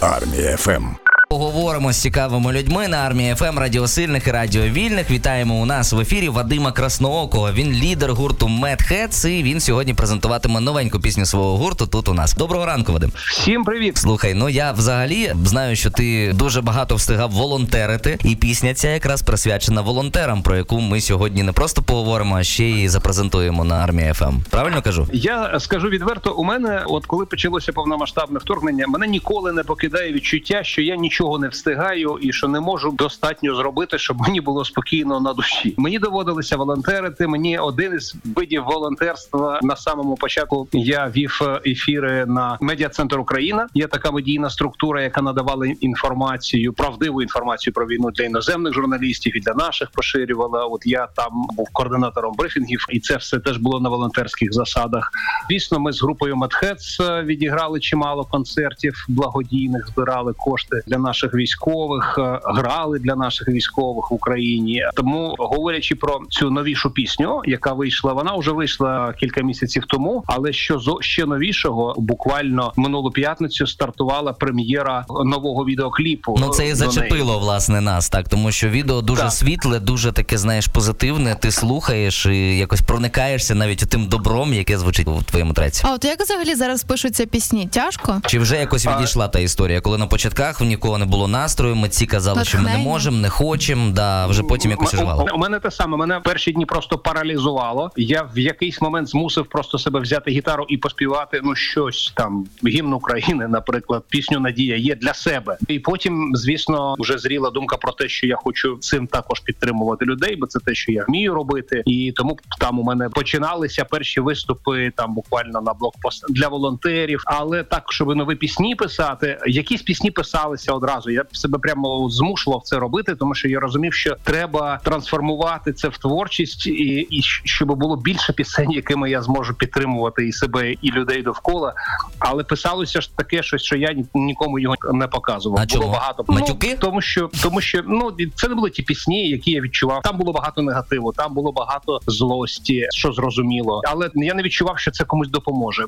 Армія ФМ. Поговоримо з цікавими людьми на Армії ФМ, радіосильних і радіовільних. Вітаємо у нас в ефірі Вадима Красноокого. Він лідер гурту Mad Heads, і він сьогодні презентуватиме новеньку пісню свого гурту тут у нас. Доброго ранку, Вадим. Всім привіт. Слухай, я взагалі знаю, що ти дуже багато встигав волонтерити, і пісня ця якраз присвячена волонтерам, про яку ми сьогодні не просто поговоримо, а ще й запрезентуємо на Армії ФМ. Правильно кажу? Я скажу відверто, у мене, коли почалося повномасштабне вторгнення, мене ніколи не покидає відчуття, що я нічого не встигаю і що не можу достатньо зробити, щоб мені було спокійно на душі. Мені доводилося волонтерити, мені один із видів волонтерства. На самому початку я вів ефіри на Медіа-центр Україна. Є така медійна структура, яка надавала інформацію, правдиву інформацію про війну для іноземних журналістів і для наших поширювала. Я там був координатором брифінгів, і це все теж було на волонтерських засадах. Звісно, ми з групою Mad Heads відіграли чимало концертів благодійних, збирали кошти для наших військових, грали для наших військових в Україні. Тому, говорячи про цю новішу пісню, яка вийшла, вона вже вийшла кілька місяців тому, але що ще новішого, буквально минулу п'ятницю стартувала прем'єра нового відеокліпу. Це і зачепило, власне, нас, так, тому що відео дуже світле, дуже таке, позитивне, ти слухаєш і якось проникаєшся навіть тим добром, яке звучить у твоєму треці. А як взагалі зараз пишуться пісні? Тяжко? Чи вже якось відійшла та історія, коли на початках в нікого не було настрою, митці казали, що ми не можемо, не хочемо, вже потім якось оживало. У мене те саме, мене перші дні просто паралізувало. Я в якийсь момент змусив просто себе взяти гітару і поспівати, щось там, гімн України, наприклад, пісню «Надія є» для себе. І потім, звісно, вже зріла думка про те, що я хочу цим також підтримувати людей, бо це те, що я вмію робити. І тому там у мене починалися перші виступи, буквально на блокпост для волонтерів. Але так, щоб нові пісні писати, якісь пісні писалися одразу. Я себе прямо змушував це робити, тому що я розумів, що треба трансформувати це в творчість, і щоб було більше пісень, якими я зможу підтримувати і себе, і людей довкола. Але писалося ж таке щось, що я нікому його не показував. А було чому? Багато матюки? Тому що це не були ті пісні, які я відчував. Там було багато негативу, там було багато злості, що зрозуміло. Але я не відчував, що це комусь допоможе.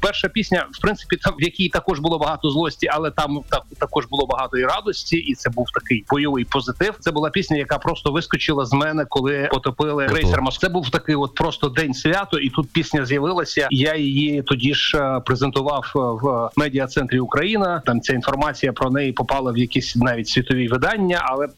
Перша пісня, в принципі, там, в якій також було багато злості, але там також було багато і радості, і це був такий бойовий позитив. Це була пісня, яка просто вискочила з мене, коли потопили крейсер Москва. Це був такий просто день свято, і тут пісня з'явилася. Я її тоді ж презентував в Медіа-центрі Україна. Там ця інформація про неї попала в якісь навіть світові видання, але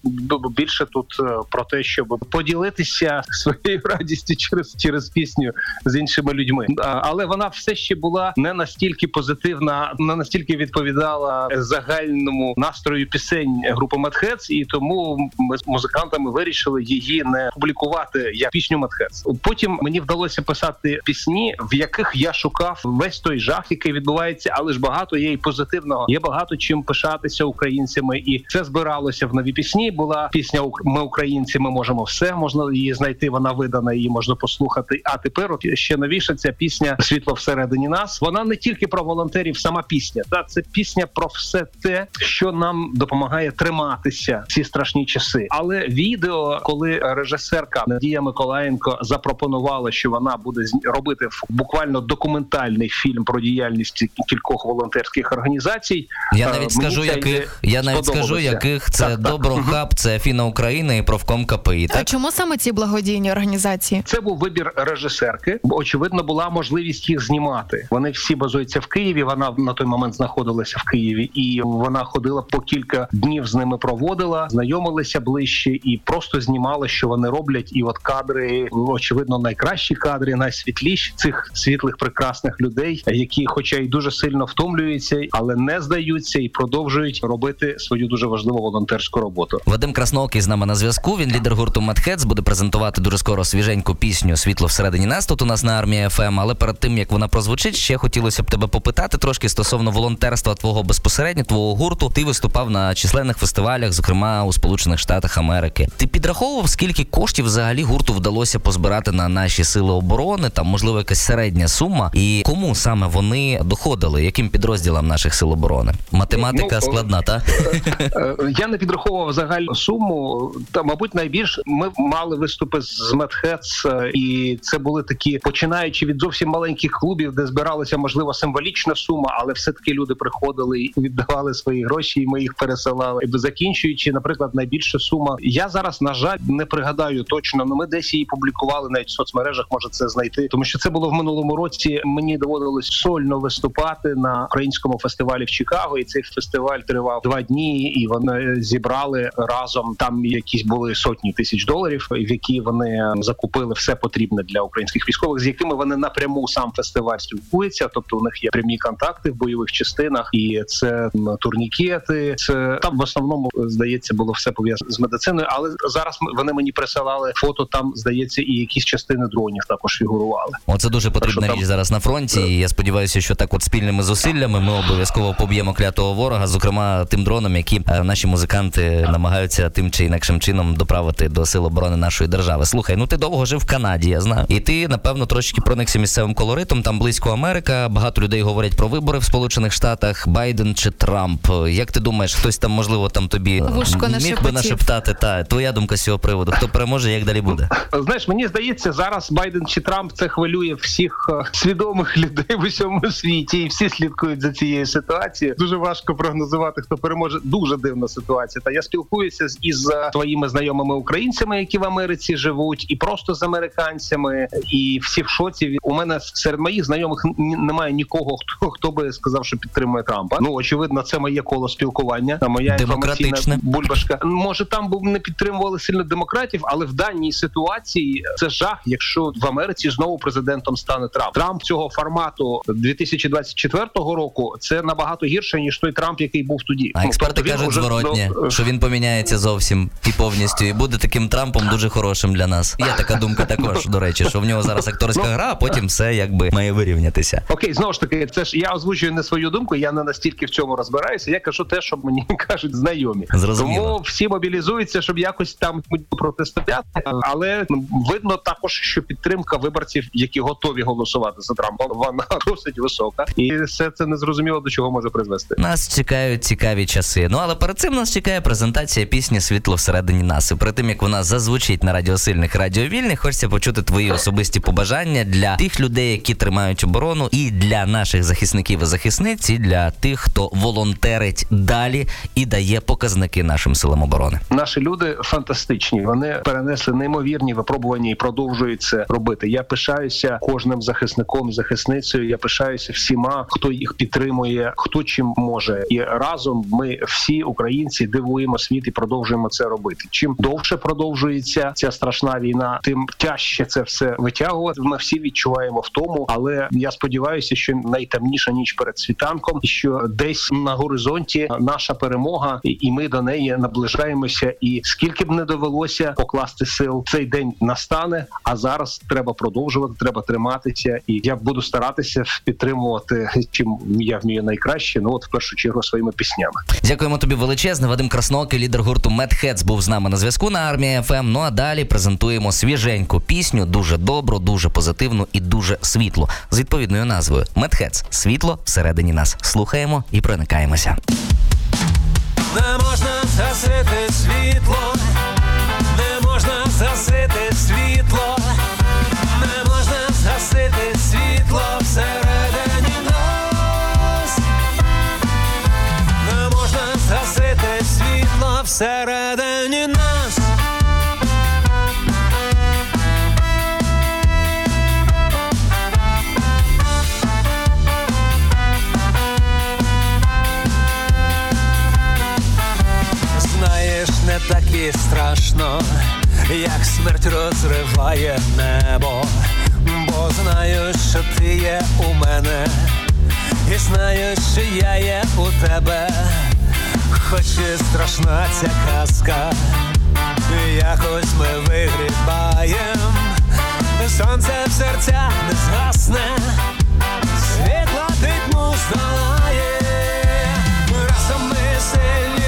більше тут про те, щоб поділитися своєю радістю через пісню з іншими людьми. Але вона все ще була не настільки позитивна, не настільки відповідала загальному настрою пісень групи Mad Heads, і тому ми з музикантами вирішили її не публікувати як пісню Mad Heads. Потім мені вдалося писати пісні, в яких я шукав весь той жах, який відбувається, але ж багато є і позитивного. Є багато чим пишатися українцями, і це збиралося в нові пісні. Була пісня «Ми українці, ми можемо все», можна її знайти, вона видана, її можна послухати. А тепер ще новіша ця пісня «Світло всередині нас». Вона не тільки про волонтерів, сама пісня. Це пісня про все те, що нам допомагає триматися ці страшні часи. Але відео, коли режисерка Надія Миколаєнко запропонувала, що вона буде робити буквально документальний фільм про діяльність кількох волонтерських організацій. Я навіть скажу, яких. Це Доброхаб, це Афіна Україна і Профком КПІ. Так? А чому саме ці благодійні організації? Це був вибір режисерки. Очевидно, була можливість їх знімати. Вони всі базуються в Києві, вона на той момент знаходилася в Києві, і вона ходила по кілька днів з ними проводила, знайомилася ближче і просто знімала, що вони роблять. І кадри, очевидно, найкращі кадри, найсвітліші цих світлих, прекрасних людей, які хоча й дуже сильно втомлюються, але не здаються і продовжують робити свою дуже важливу волонтерську роботу. Вадим Красноокий з нами на зв'язку, він лідер гурту Mad Heads, буде презентувати дуже скоро свіженьку пісню «Світло всередині нас» тут у нас на Армії ФМ, але перед тим, як вона прозвучить, ще хотілося б тебе попитати трошки стосовно волонтерства твого безпосередньо, твого гурту. Ти виступав виступав на численних фестивалях, зокрема у Сполучених Штатах Америки. Ти підраховував, скільки коштів взагалі гурту вдалося позбирати на наші сили оборони, там, можливо, якась середня сума, і кому саме вони доходили, яким підрозділам наших сил оборони? Математика складна, та? Я не підраховував загальну суму, та, мабуть, найбільш ми мали виступи з Mad Heads, і це були такі, починаючи від зовсім маленьких клубів, де збиралася, можливо, символічна сума, але все-таки люди приходили і віддавали свої гроші, і ми їх пересилали. І закінчуючи, наприклад, найбільша сума, я зараз, на жаль, не пригадаю точно, але ми десь її публікували, навіть в соцмережах може це знайти, тому що це було в минулому році, мені доводилось сольно виступати на українському фестивалі в Чикаго, і цей фестиваль тривав 2 дні, і вони зібрали разом, там якісь були сотні тисяч $100,000, в які вони закупили все потрібне для українських військових, з якими вони напряму сам фестиваль спілкуються, тобто у них є прямі контакти в бойових частинах, і це турнікети, це там в основному, здається, було все пов'язано з медициною, але зараз вони мені присилали фото, там, здається, і якісь частини дронів також фігурували. Оце дуже потрібна річ зараз на фронті, і я сподіваюся, що так от спільними зусиллями ми обов'язково поб'ємо клятого ворога, зокрема тим дроном, які наші музиканти намагаються тим чи інакшим чином доправити до Сил оборони нашої держави. Слухай, ну ти довго жив в Канаді, я знаю. І ти, напевно, трошечки проникся місцевим колоритом, там близько Америка, багато людей говорять про вибори в Сполучених Штатах, Байден чи Трамп. Як ти думаєш, хтось там, можливо, там тобі міг би нашептати? Та, твоя думка з цього приводу. Хто переможе, як далі буде? Знаєш, мені здається, зараз Байден чи Трамп, це хвилює всіх свідомих людей в усьому світі, і всі слідкують за цією ситуацією. Дуже важко прогнозувати, хто переможе. Дуже дивна ситуація. Та я спілкуюся із твоїми знайомими українцями, які в Америці живуть, і просто з американцями, і всі в шоці. У мене серед моїх знайомих немає нікого, хто би сказав, що підтримує Трампа. Ну, очевидно, це моє коло спілкування, та моя інформаційна бульбашка. Може, там б не підтримували сильно демократів, але в даній ситуації це жах, якщо в Америці знову президентом стане Трамп. Трамп цього формату 2024 року – це набагато гірше, ніж той Трамп, який був тоді. А експерти кажуть зворотнє, що він поміняється зовсім і повністю, і буде таким Трампом дуже хорошим для нас. Є така думка також, до речі, що в нього зараз акторська гра, а потім все якби має вирівнятися. Окей, знову ж таки, це ж я озвучую не свою думку, я не настільки в цьому розбираюся, я кажу те, що мені кажуть знайомі. Зрозуміло. Тому всі мобілізуються, щоб якось там протистояти, але видно також, що підтримка виборців, які готові голосувати за Трампа, вона досить висока. І все це незрозуміло, до чого може призвести. Нас чекають цікаві часи. Ну, але перед цим нас чекає презентація пісні «Світло всередині нас». І перед тим, як вона зазвучить на радіосильних, радіовільних, хочеться почути твої особисті побажання для тих людей, які тримають оборону, і для наших захисників і захисниць, і для тих, хто волонтерить далі і дає показники нашим силам оборони. Наші люди фантастичні. Вони перенесли неймовірні випробування і продовжують це робити. Я пишаюся кожним захисником, захисницею. Я пишаюся всіма, хто їх підтримує, хто чим може. І разом ми всі, українці, дивуємо світ і продовжуємо це робити. Чим довше продовжується ця страшна війна, тим тяжче це все витягувати. Ми всі відчуваємо втому, але я сподіваюся, що найтемніша ніч перед світанком, що десь на горизонті наша перемога, і ми до неї наближаємося. І скільки б не довелося покласти сил, цей день настане, а зараз треба продовжувати, треба триматися. І я буду старатися підтримувати, чим я вмію найкраще, ну от в першу чергу своїми піснями. Дякуємо тобі величезне. Вадим Красноокий, лідер гурту Mad Heads, був з нами на зв'язку на Армії ФМ. Ну а далі презентуємо свіженьку пісню, дуже добру, дуже позитивну і дуже світлу, з відповідною назвою Mad Heads «Світло всередині нас». Слухаємо і проникаємося. Не можна загасити світло, не можна загасити світло, не можна загасити світло всередині нас. Не можна загасити світло всередині нас. Не так і страшно, як смерть розриває небо, бо знаю, що ти є у мене, і знаю, що я є у тебе. Хоч і страшна ця казка, якось ми вигрібаєм, сонце в серцях не згасне, світла тьму здолає, разом ми сильні.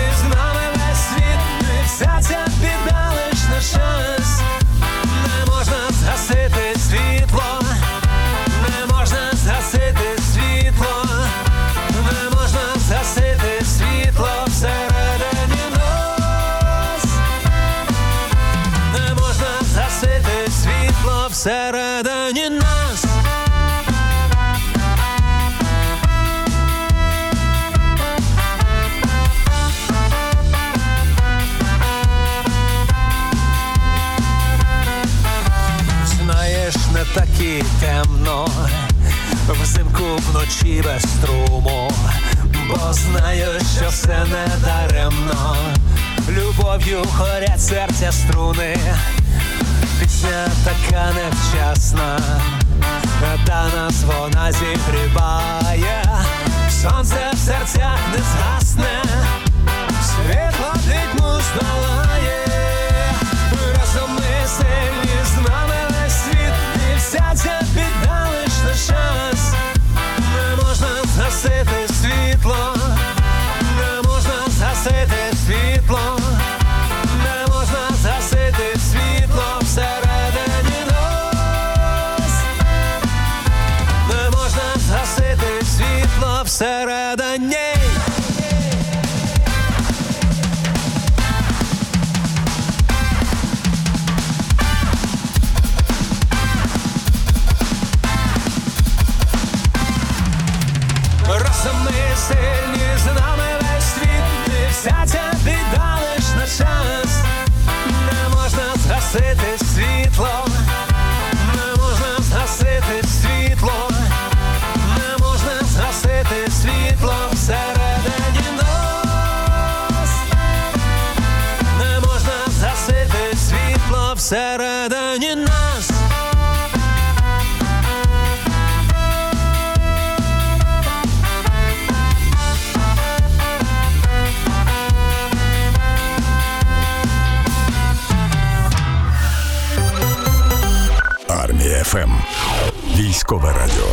вночі без струму, бо знаю, що все не даремно. Любов'ю горять серця струни, пісня така невчасна, та нас вона зігріває. Сонце в серцях не згасне, світло пітьму здолає. Разом ми сильні, з нами весь світ, і вся ця біда лиш на час. Не можна згасити світло, не можна згасити світло. Всередині разом ми сильні, з нами весь світ, і вся ця біда лиш на час. Не можна згасити світло, не можна згасити світло. Світло всередині нас, не можна згасити світло всередині нас. Армія ФМ. Військове радіо.